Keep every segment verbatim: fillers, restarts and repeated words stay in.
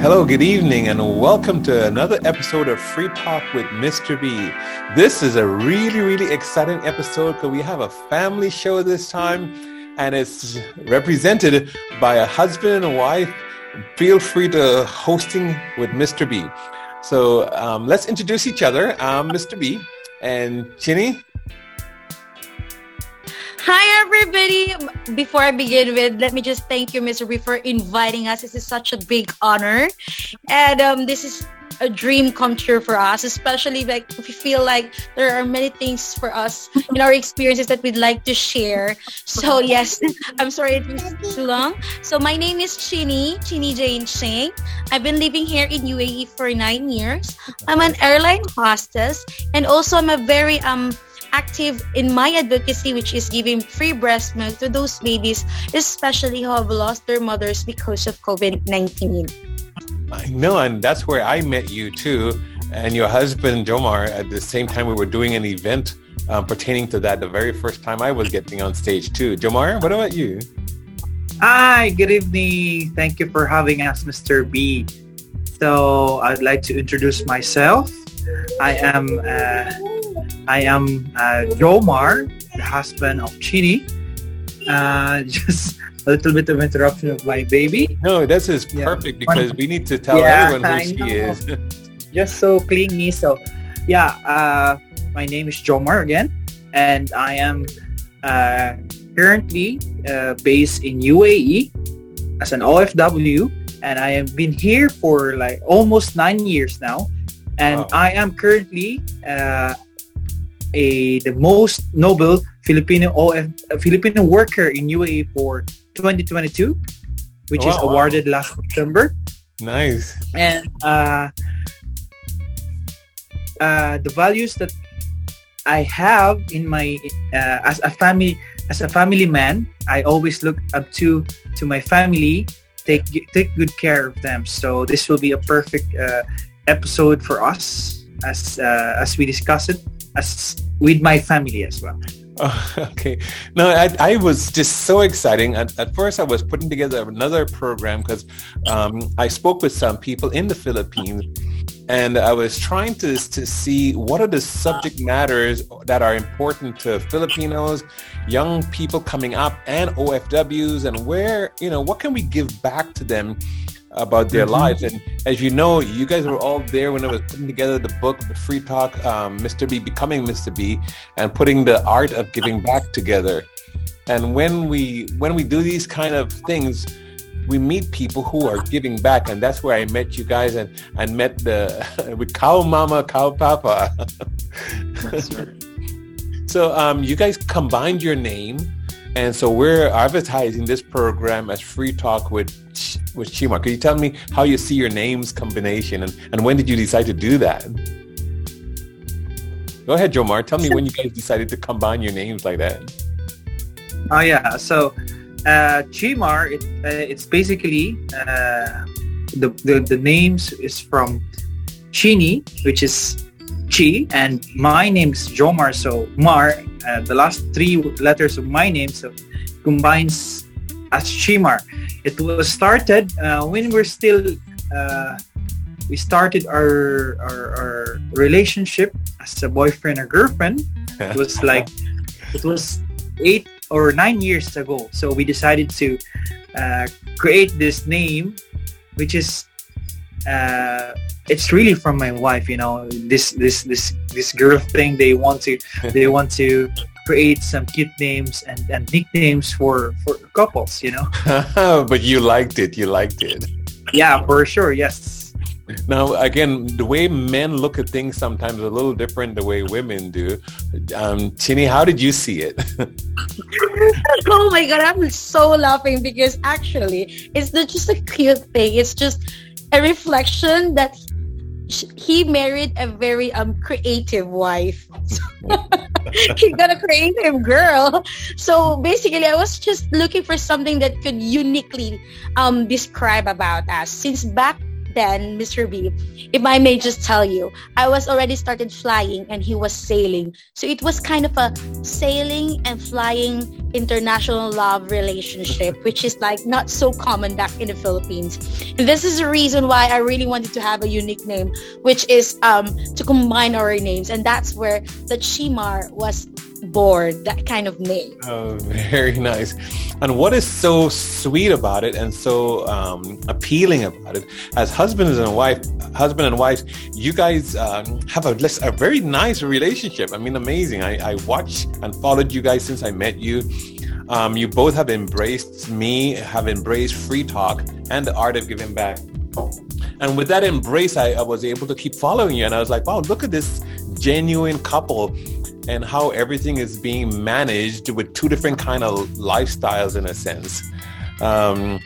Hello, good evening, and welcome to another episode of Free Talk with Mister B. This is a really, really exciting episode because we have a family show this time, and it's represented by a husband and a wife. Feel free to hosting with Mister B. So um, let's introduce each other. I'm Mister B and Chinie. Hi, everybody. Before I begin with, let me just thank you, Mister B, for inviting us. This is such a big honor. And um, this is a dream come true for us, especially like if we feel like there are many things for us in our experiences that we'd like to share. So, yes, I'm sorry it was too long. So, my name is Chinie, Chinie Jane Cheng. I've been living here in U A E for nine years. I'm an airline hostess, and also I'm a very... um. active in my advocacy, which is giving free breast milk to those babies, especially who have lost their mothers because of covid nineteen. I know, and that's where I met you too, and your husband Jomar at the same time. We were doing an event uh, pertaining to that the very first time I was getting on stage too. Jomar, what about you? Hi, good evening. Thank you for having us, Mister B. So I'd like to introduce myself. I am uh, I am uh, Jomar, the husband of Chinie. Uh, just a little bit of interruption of my baby. No, this is perfect, yeah. Because we need to tell yeah, everyone who I she know. Is. Just so clingy. So, yeah, uh, my name is Jomar again, and I am uh, currently uh, based in U A E as an O F W, and I have been here for like almost nine years now, and wow. I am currently... Uh, A the most noble Filipino O F, Filipino worker in U A E for twenty twenty-two, which wow, is awarded wow. last September. Nice. And uh, uh, the values that I have in my uh, as a family as a family man, I always look up to to my family, take take good care of them. So this will be a perfect uh, episode for us as uh, as we discuss it. As with my family as well. Oh, okay. No, I, I was just so exciting. At, at first, I was putting together another program because um, I spoke with some people in the Philippines, and I was trying to to see what are the subject matters that are important to Filipinos, young people coming up, and O F Ws, and where, you know, what can we give back to them about their mm-hmm. lives. And as you know, you guys were all there when I was putting together the book, the Free Talk, um, Mister B, Becoming Mister B, and putting the art of giving back together. And when we when we do these kind of things, we meet people who are giving back, and that's where I met you guys, and I met the with Cow Mama, Cow Papa. Yes, sir. So um, you guys combined your name, and so we're advertising this program as Free Talk with with Chimar. Can you tell me how you see your names combination, and, and when did you decide to do that? Go ahead, Jomar. Tell me when you guys decided to combine your names like that. Oh yeah, so uh, Chimar, it, uh, it's basically uh, the, the the names is from Chinie, which is Chi, and my name's Jomar. So Mar, uh, the last three letters of my name, so combines as Chimar. It was started uh, when we're still uh, we started our, our our relationship as a boyfriend or girlfriend. It was like it was eight or nine years ago. So we decided to uh, create this name, which is uh, it's really from my wife. You know, this this this this girl thing. They want to they want to. create some cute names and, and nicknames for, for couples, you know. But you liked it. You liked it. Yeah, for sure. Yes. Now, again, the way men look at things sometimes is a little different the way women do. Um, Chinie, how did you see it? Oh my God, I'm so laughing because actually, it's not just a cute thing. It's just a reflection that he married a very um creative wife. He got a creative girl. So basically, I was just looking for something that could uniquely um describe about us. Since back then Mister B, if I may just tell you, I was already started flying and he was sailing. So it was kind of a sailing and flying international love relationship, which is like not so common back in the Philippines. And this is the reason why I really wanted to have a unique name, which is um, to combine our names. And that's where the Chimar was born, that kind of name. Oh, very nice. And what is so sweet about it and so um, appealing about it, as husbands and wife, husband and wives, you guys um, have a, a very nice relationship. I mean, amazing. I, I watched and followed you guys since I met you. Um, you both have embraced me, have embraced free talk and the art of giving back. And with that embrace, I, I was able to keep following you. And I was like, wow, look at this genuine couple and how everything is being managed with two different kind of lifestyles in a sense. Um,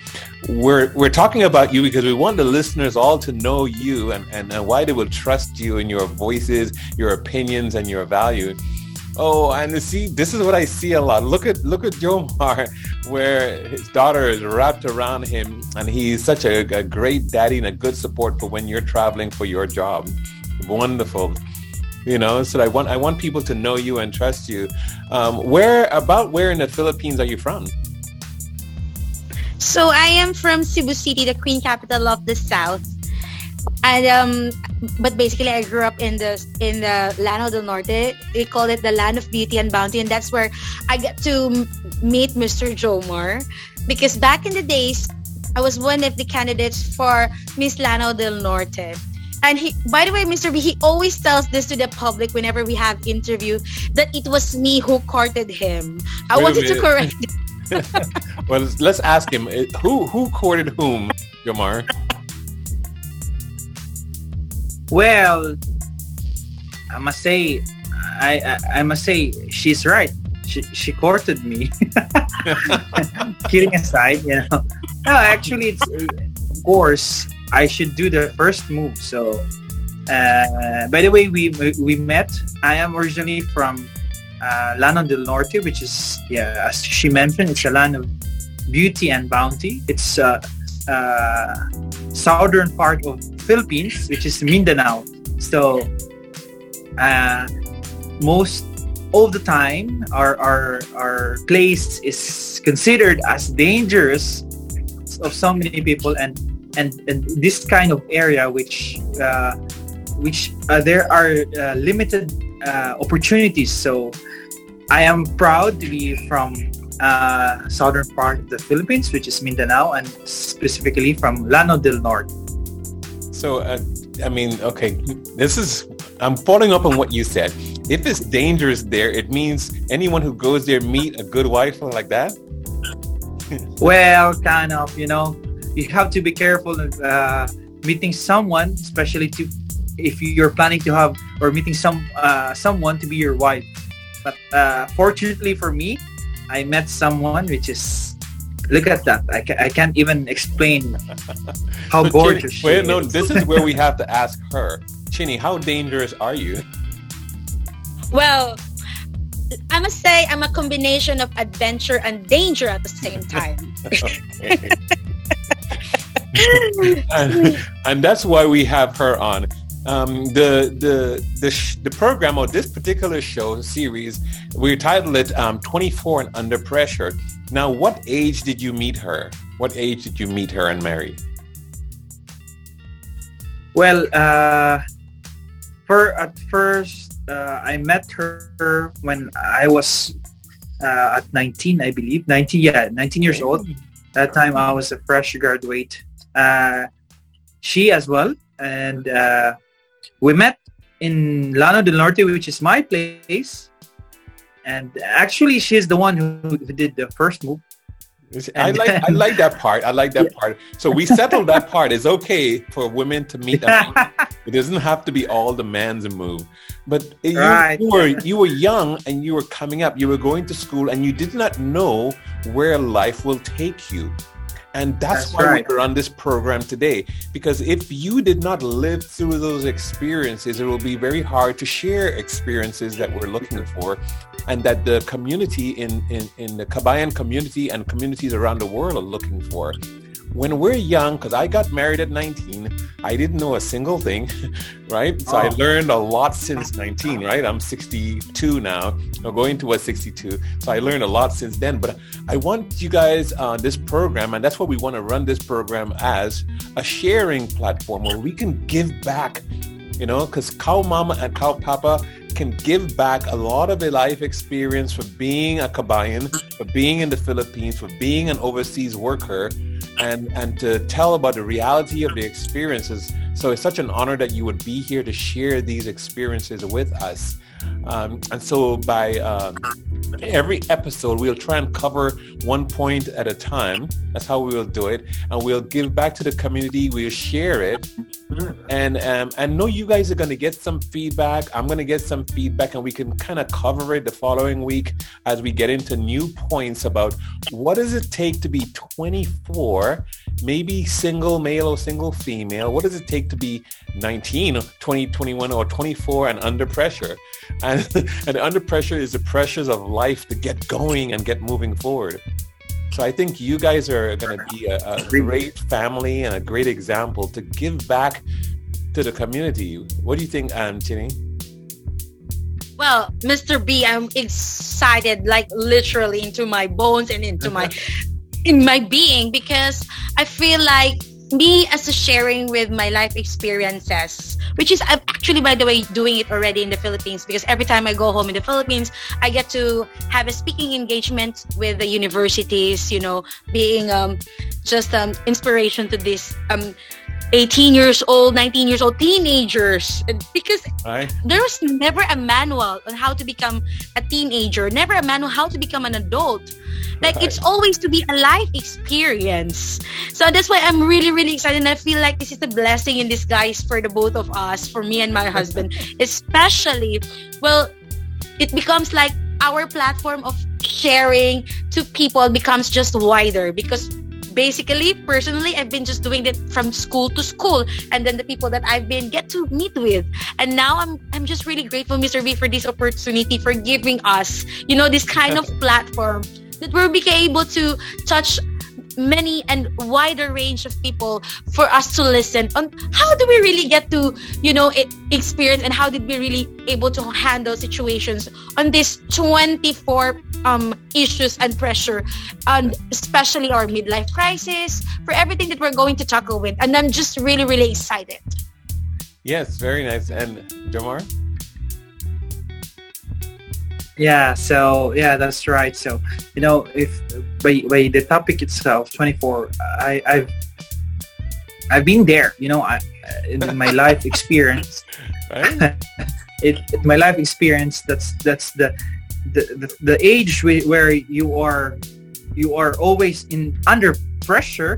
we're we're talking about you because we want the listeners all to know you and, and, and why they will trust you and your voices, your opinions, and your value. Oh, and see, this is what I see a lot. Look at look at Jomar, where his daughter is wrapped around him, and he's such a, a great daddy and a good support for when you're traveling for your job. Wonderful. You know, so I want I want people to know you and trust you. Um, where about where in the Philippines are you from? So I am from Cebu City, the Queen Capital of the South. And um, but basically, I grew up in the in the Lanao del Norte. We call it the land of beauty and bounty, and that's where I got to meet Mister Jomar, because back in the days, I was one of the candidates for Miss Lanao del Norte. And he, by the way, Mister B, he always tells this to the public whenever we have interview that it was me who courted him. I Wait wanted to correct him. Well, let's ask him. Who who courted whom, Jomar? Well, I must say, I I, I must say, she's right. She she courted me. Kidding aside, you know. No, actually, it's of course. I should do the first move. So, uh, by the way, we we met. I am originally from uh, Lanao del Norte, which is, yeah, as she mentioned, it's a land of beauty and bounty. It's a uh, uh, southern part of Philippines, which is Mindanao. So, uh, most all the time, our our our place is considered as dangerous of so many people and. And, and this kind of area, which uh, which uh, there are uh, limited uh, opportunities. So I am proud to be from uh, southern part of the Philippines, which is Mindanao, and specifically from Lanao del Norte. So uh, I mean, okay, this is I'm following up on what you said. If it's dangerous there, it means anyone who goes there meet a good wife or like that. Well, kind of, you know. You have to be careful of uh, meeting someone, especially to if you're planning to have or meeting some uh, someone to be your wife. But uh, fortunately for me, I met someone which is, look at that. I, ca- I can't even explain how so gorgeous Chinie, she well, is. No, this is where we have to ask her. Chinie, how dangerous are you? Well, I must say I'm a combination of adventure and danger at the same time. Okay. and, and that's why we have her on. Um, the the the sh- the program or this particular show series, we titled it um, twenty-four and Under Pressure. Now, what age did you meet her? What age did you meet her and marry? Well, uh, for at first uh, I met her when I was uh, at nineteen, I believe. nineteen, yeah, nineteen years old. That time I was a fresh graduate. Uh, she as well, and uh, we met in Lanao del Norte, which is my place. And actually, she's the one who, who did the first move. I like then... I like that part. I like that yeah. part. So we settled that part. It's okay for women to meet up. It doesn't have to be all the man's move. But you, right. you were you were young and you were coming up. You were going to school and you did not know where life will take you. And that's, that's why right. we're on this program today. Because if you did not live through those experiences, it will be very hard to share experiences that we're looking for and that the community in, in, in the Kabayan community and communities around the world are looking for. when we're young, because I got married at nineteen, I didn't know a single thing, right? So oh. I learned a lot since nineteen, right? I'm sixty-two now, or going towards sixty-two. So I learned a lot since then. But I want you guys on uh, this program, and that's what we want to run this program as, a sharing platform where we can give back, you know, because Cow Mama and Cow Papa can give back a lot of their life experience for being a kabayan, for being in the Philippines, for being an overseas worker, and, and to tell about the reality of the experiences. So it's such an honor that you would be here to share these experiences with us. Um, and so by um, every episode, we'll try and cover one point at a time. That's how we will do it. And we'll give back to the community. We'll share it. And um, I know you guys are going to get some feedback. I'm going to get some feedback, and we can kind of cover it the following week as we get into new points about what does it take to be twenty-four, maybe single male or single female? What does it take to be nineteen or twenty, twenty-one or twenty-four and under pressure? And, and under pressure is the pressures of life to get going and get moving forward. So I think you guys are going to be a, a great family and a great example to give back to the community. What do you think, um, Chinie? Well, Mister B, I'm excited, like literally into my bones and into my in my being, because I feel like me as a sharing with my life experiences, which is I'm actually, by the way, doing it already in the Philippines, because every time I go home in the Philippines, I get to have a speaking engagement with the universities, you know, being um, just um, inspiration to these um, eighteen years old, nineteen years old teenagers, because right. there was never a manual on how to become a teenager, never a manual how to become an adult. Like right. it's always to be a life experience. So that's why I'm really, really excited. And I feel like this is a blessing in disguise for the both of us, for me and my husband, especially. Well, it becomes like our platform of sharing to people becomes just wider, because basically, personally, I've been just doing it from school to school, and then the people that I've been get to meet with. And now I'm I'm just really grateful, Mister B, for this opportunity, for giving us, you know, this kind of platform that we'll be able to touch many and wider range of people, for us to listen on how do we really get to, you know, experience, and how did we really able to handle situations on this twenty-four um, issues and pressure, and especially our midlife crisis, for everything that we're going to tackle with. And I'm just really, really excited. Yes, very nice. And Jomar? Yeah, so, yeah, that's right. So, you know, if by, by the topic itself, twenty-four, I, I've I've been there, you know, I, in my life experience. Right? it, it, my life experience, that's that's the the, the, the age where you are you are always in under pressure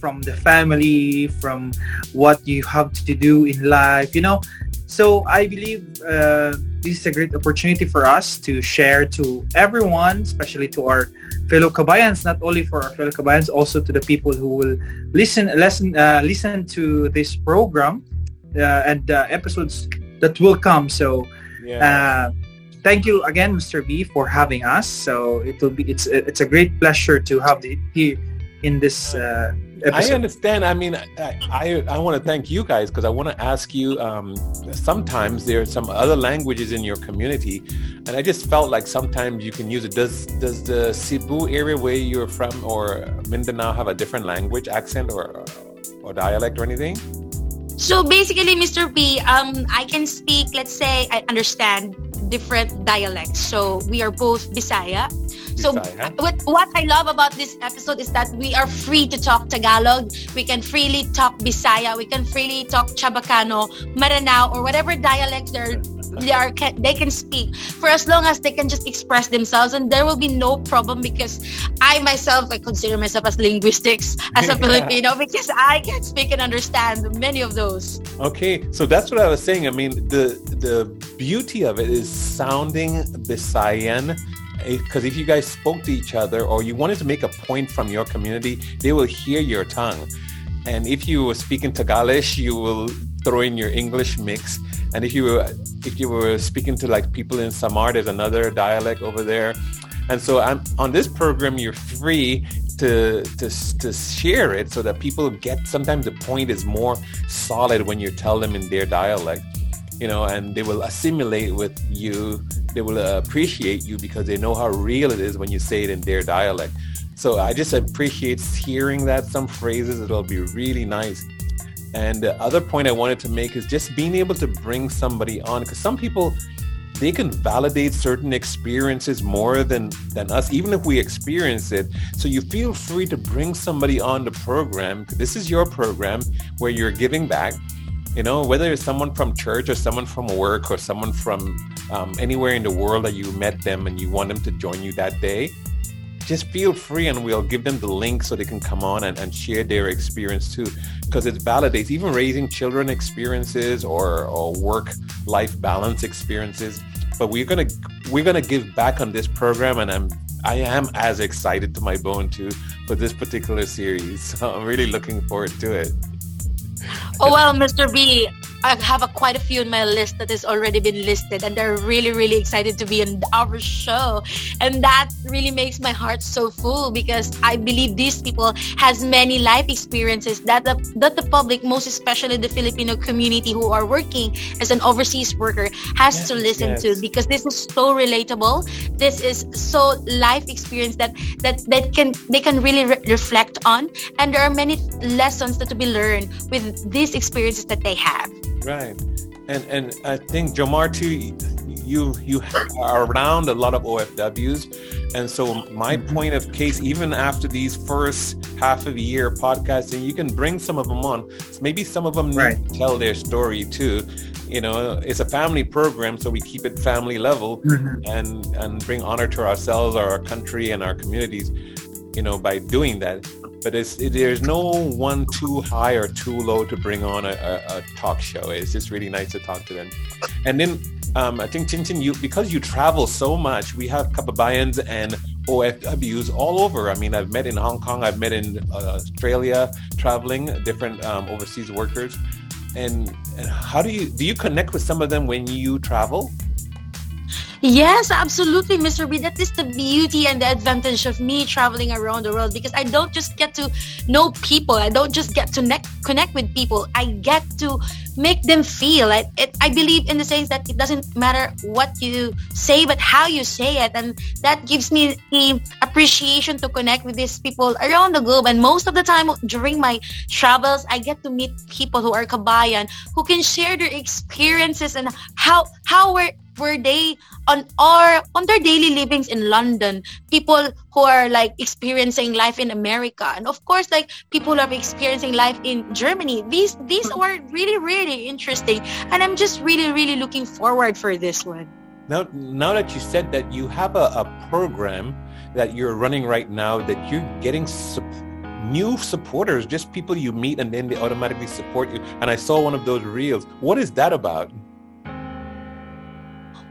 from the family, from what you have to do in life, you know. So I believe uh, this is a great opportunity for us to share to everyone, especially to our fellow Kabayans, not only for our fellow Kabayans, also to the people who will listen listen, uh, listen to this program uh, and uh, episodes that will come. So yeah. uh, thank you again, Mister B, for having us. So it will be it's it's a great pleasure to have you here in this uh, episode. I understand. I mean, I I, I want to thank you guys, because I want to ask you, um, sometimes there are some other languages in your community, and I just felt like sometimes you can use it. Does does the Cebu area where you're from, or Mindanao, have a different language, accent, or or dialect or anything? So basically, Mister P, um, I can speak, let's say, I understand different dialects. So we are both Bisaya. So Bisaya. What, what I love about this episode is that we are free to talk Tagalog. We can freely talk Bisaya. We can freely talk Chabacano, Maranao, or whatever dialects there they are can, they can speak, for as long as they can just express themselves, and there will be no problem, because I myself I consider myself as linguistics as a yeah. Filipino, because I can speak and understand many of those. Okay, so that's what I was saying. I mean, the the beauty of it is sounding Bisayan, because if you guys spoke to each other or you wanted to make a point from your community, they will hear your tongue. And if you were speaking Tagalish, you will throw in your English mix. And if you were if you were speaking to like people in Samar, there's another dialect over there. And so I'm, on this program, you're free to, to, to share it so that people get, sometimes the point is more solid when you tell them in their dialect, you know, and they will assimilate with you. They will appreciate you because they know how real it is when you say it in their dialect. So I just appreciate hearing that. Some phrases, it'll be really nice. And the other point I wanted to make is just being able to bring somebody on, because some people, they can validate certain experiences more than, than us, even if we experience it. So you feel free to bring somebody on the program. This is your program where you're giving back, you know, whether it's someone from church or someone from work or someone from um, anywhere in the world that you met them and you want them to join you that day. Just feel free, and we'll give them the link so they can come on and, and share their experience too, because it validates even raising children experiences or, or work-life balance experiences. But we're gonna we're gonna give back on this program, and I'm I am as excited to my bone too for this particular series. So I'm really looking forward to it. Oh well, Mister B, I have a, quite a few in my list that has already been listed, and they're really, really excited to be on our show. And that really makes my heart so full, because I believe these people has many life experiences that the, that the public, most especially the Filipino community who are working as an overseas worker, has yes, to listen yes. to, because this is so relatable. This is so life experience that that, that can they can really re- reflect on. And there are many lessons that to be learned with these experiences that they have. Right. And and I think, Jomar, too, you, you are around a lot of O F Ws. And so my point of case, even after these first half of a year podcasting, you can bring some of them on. Maybe some of them right. need to tell their story, too. You know, it's a family program, so we keep it family level mm-hmm. and, and bring honor to ourselves, our country, and our communities, you know, by doing that. But it's, it, there's no one too high or too low to bring on a, a, a talk show. It's just really nice to talk to them. And then um, I think, Chin Chin, you, because you travel so much, we have Kababayans and O F Ws all over. I mean, I've met in Hong Kong, I've met in uh, Australia, traveling, different um, overseas workers. And, and how do you, do you connect with some of them when you travel? Yes, absolutely, Mister B. That is the beauty and the advantage of me traveling around the world, because I don't just get to know people. I don't just get to ne- connect with people. I get to make them feel. I, it, I believe in the sense that it doesn't matter what you say, but how you say it. And that gives me the appreciation to connect with these people around the globe. And most of the time during my travels, I get to meet people who are Kabayan, who can share their experiences and how, how we're were they on our on their daily livings in London, people who are like experiencing life in America, and of course like people who are experiencing life in Germany. These these are really, really interesting, and I'm just really, really looking forward for this one. Now, now that you said that, you have a, a program that you're running right now that you're getting support. New supporters, just people you meet and then they automatically support you. And I saw one of those reels. What is that about?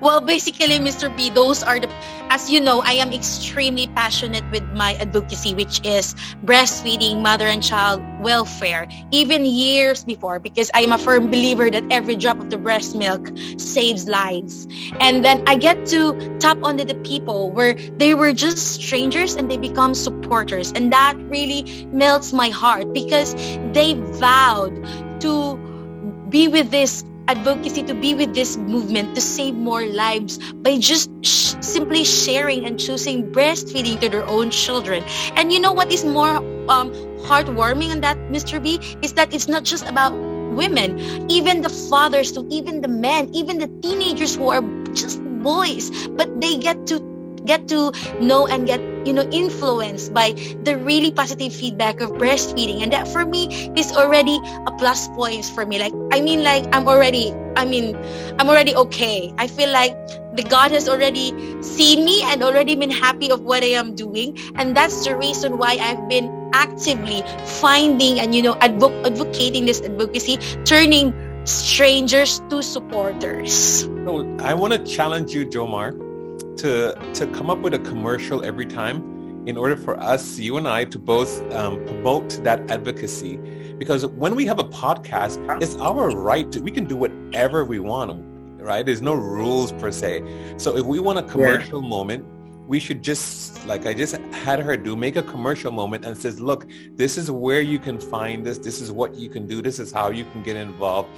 Well, basically, Mister B, those are the, as you know, I am extremely passionate with my advocacy, which is breastfeeding, mother and child welfare, even years before, because I am a firm believer that every drop of the breast milk saves lives. And then I get to tap onto the people where they were just strangers and they become supporters. And that really melts my heart, because they vowed to be with this advocacy, to be with this movement, to save more lives by just sh- simply sharing and choosing breastfeeding to their own children. And you know what is more um, heartwarming on that, Mister B, is that it's not just about women, even the fathers, to even the men, even the teenagers who are just boys, but they get to get to know and get, you know, influenced by the really positive feedback of breastfeeding. And that for me is already a plus point for me. Like, I mean, like I'm already, I mean, I'm already okay. I feel like the God has already seen me and already been happy of what I am doing. And that's the reason why I've been actively finding and, you know, advo- advocating this advocacy, turning strangers to supporters. So I want to challenge you, Jomar, to to come up with a commercial every time in order for us, you and I, to both um, promote that advocacy. Because when we have a podcast, it's our right to, we can do whatever we want, right? There's no rules per se. So if we want a commercial yeah. moment, we should just, like I just had her do, make a commercial moment and says, look, this is where you can find this. This is what you can do. This is how you can get involved.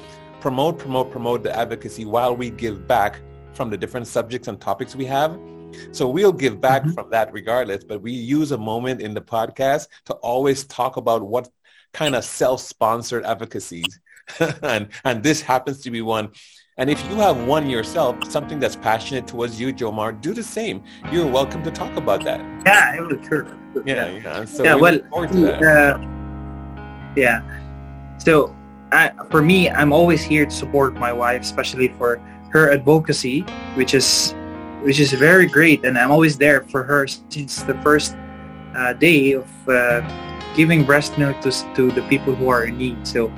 Promote, promote, promote the advocacy while we give back from the different subjects and topics we have. So we'll give back mm-hmm. from that regardless, but we use a moment in the podcast to always talk about what kind of self-sponsored advocacies. and, and this happens to be one. And if you have one yourself, something that's passionate towards you, Jomar, do the same. You're welcome to talk about that. Yeah, I will, sure. Yeah, yeah. yeah. So yeah, we well, look forward to that. Uh, yeah. So I, for me, I'm always here to support my wife, especially for her advocacy, which is which is very great. And I'm always there for her since the first uh, day of uh, giving breast milk to, to the people who are in need. So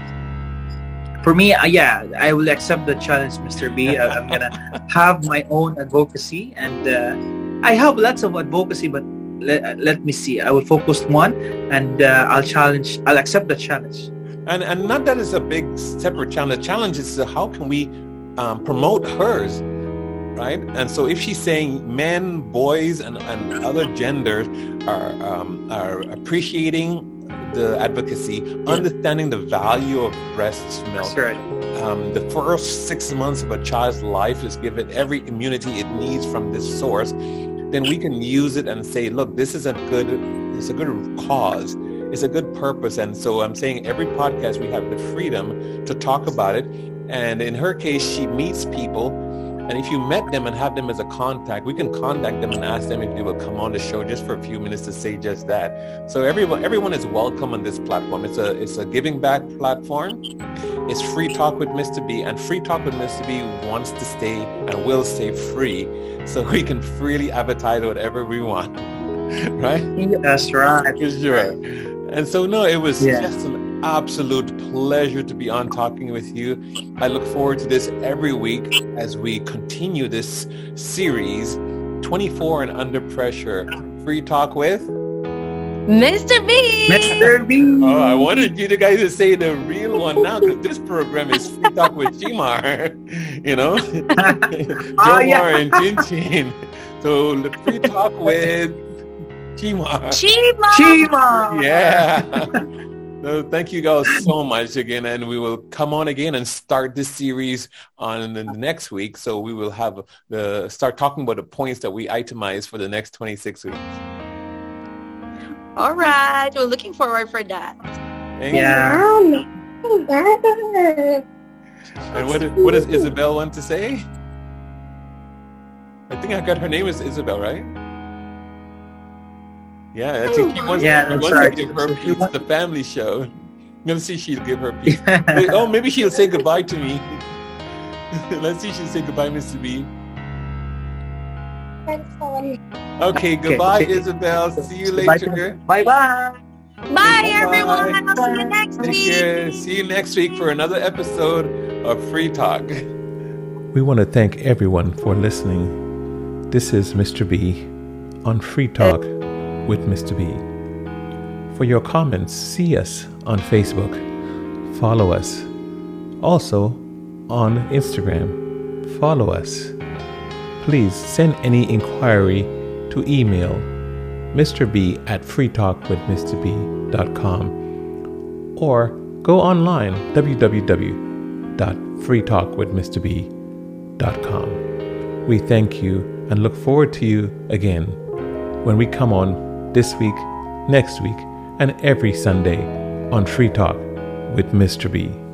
for me, uh, yeah, I will accept the challenge, Mister B. I, I'm going to have my own advocacy. And uh, I have lots of advocacy, but le- let me see. I will focus one and uh, I'll challenge. I'll accept the challenge. And and not that it's a big separate challenge. The challenge is uh, how can we um, promote hers, right? And so if she's saying men, boys, and, and other genders are um, are appreciating the advocacy, understanding the value of breast milk. That's right. Um, the first six months of a child's life is given every immunity it needs from this source. Then we can use it and say, "Look, this is a good, it's a good cause, it's a good purpose." And so I'm saying every podcast we have the freedom to talk about it. And in her case, she meets people. And if you met them and have them as a contact, we can contact them and ask them if they will come on the show just for a few minutes to say just that. So everyone, everyone is welcome on this platform. It's a it's a giving back platform. It's Free Talk with Mister B, and Free Talk with Mister B wants to stay and will stay free, so we can freely advertise whatever we want, right? That's right. Sure. And so no, it was yeah. just an absolute pleasure to be on talking with you. I look forward to this every week as we continue this series, twenty-four and Under Pressure. Free Talk with Mister B. Mister B. Oh, I wanted you guys to say the real one now, because this program is Free Talk with Chimar, you know? Jomar oh, yeah. and Chin Chin. So the Free Talk with Chimar. Chimar. Chimar. Yeah. So thank you guys so much again, and we will come on again and start this series on the next week. So we will have the start talking about the points that we itemized for the next twenty-six weeks. All right, we're looking forward for that. Thank yeah. you. And what what does Isabel want to say? I think I got her name is Isabel, right? Yeah, I think he wants, yeah, to, wants to give her piece to the family show. Let's see if she'll give her piece. Oh, maybe she'll say goodbye to me. Let's see if she'll say goodbye, Mister B. Okay, goodbye, okay. Isabel. See you later. Bye-bye. Bye, Bye everyone. Bye. I'll see you next Take week. Care. See you next week for another episode of Free Talk. We want to thank everyone for listening. This is Mister B on Free Talk with Mister B. For your comments, see us on Facebook. Follow us. Also on Instagram. Follow us. Please send any inquiry to email mr b at free talk with mister b dot com or go online w w w dot free talk with mister b dot com. We thank you and look forward to you again when we come on this week, next week, and every Sunday on Free Talk with Mister B.